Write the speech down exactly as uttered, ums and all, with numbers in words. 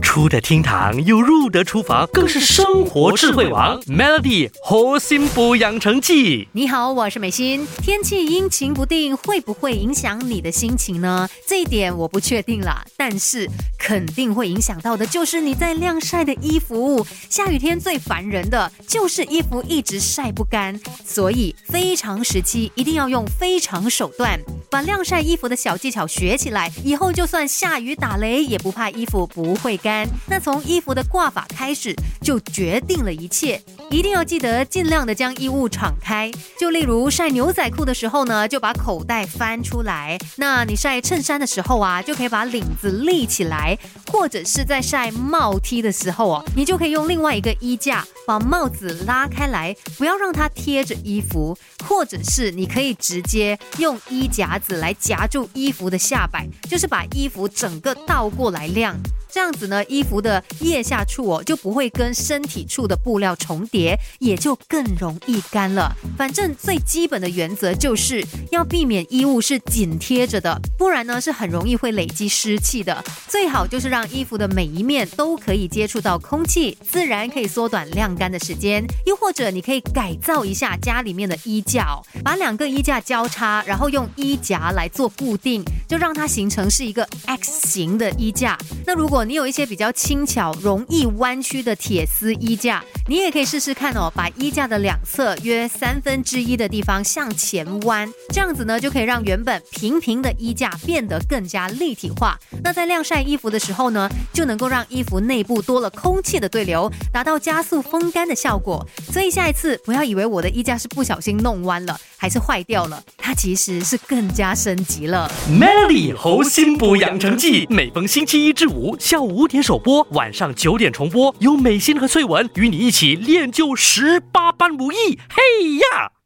出得厅堂又入得厨房，更是生活智慧王 Melody 好心补养成记。你好，我是美心。天气阴晴不定会不会影响你的心情呢？这一点我不确定啦，但是肯定会影响到的就是你在晾晒的衣服。下雨天最烦人的就是衣服一直晒不干，所以非常时期一定要用非常手段，把晾晒衣服的小技巧学起来，以后就算下雨打雷也不怕衣服不会干。那从衣服的挂法开始就决定了一切，一定要记得尽量的将衣物敞开，就例如晒牛仔裤的时候呢，就把口袋翻出来，那你晒衬衫的时候啊，就可以把领子立起来，或者是在晒帽 T 的时候哦，你就可以用另外一个衣架把帽子拉开来，不要让它贴着衣服，或者是你可以直接用衣夹子来夹住衣服的下摆，就是把衣服整个倒过来晾，这样子呢，衣服的腋下处哦就不会跟身体处的布料重叠，也就更容易干了。反正最基本的原则就是要避免衣物是紧贴着的，不然呢是很容易会累积湿气的。最好就是让衣服的每一面都可以接触到空气，自然可以缩短晾干的时间。又或者你可以改造一下家里面的衣架哦，把两个衣架交叉，然后用衣夹来做固定，就让它形成是一个 X 型的衣架。那如果你有一些比较轻巧容易弯曲的铁丝衣架，你也可以试试看哦，把衣架的两侧约三分之一的地方向前弯，这样子呢就可以让原本平平的衣架变得更加立体化。那在晾晒衣服的时候呢，就能够让衣服内部多了空气的对流，达到加速风干的效果。所以下一次不要以为我的衣架是不小心弄弯了还是坏掉了，它其实是更加升级了。 Melody 猴心补养成记，每逢星期一至五下午五点首播，晚上九点重播，由美心和翠文与你一起练就十八般武艺。嘿呀！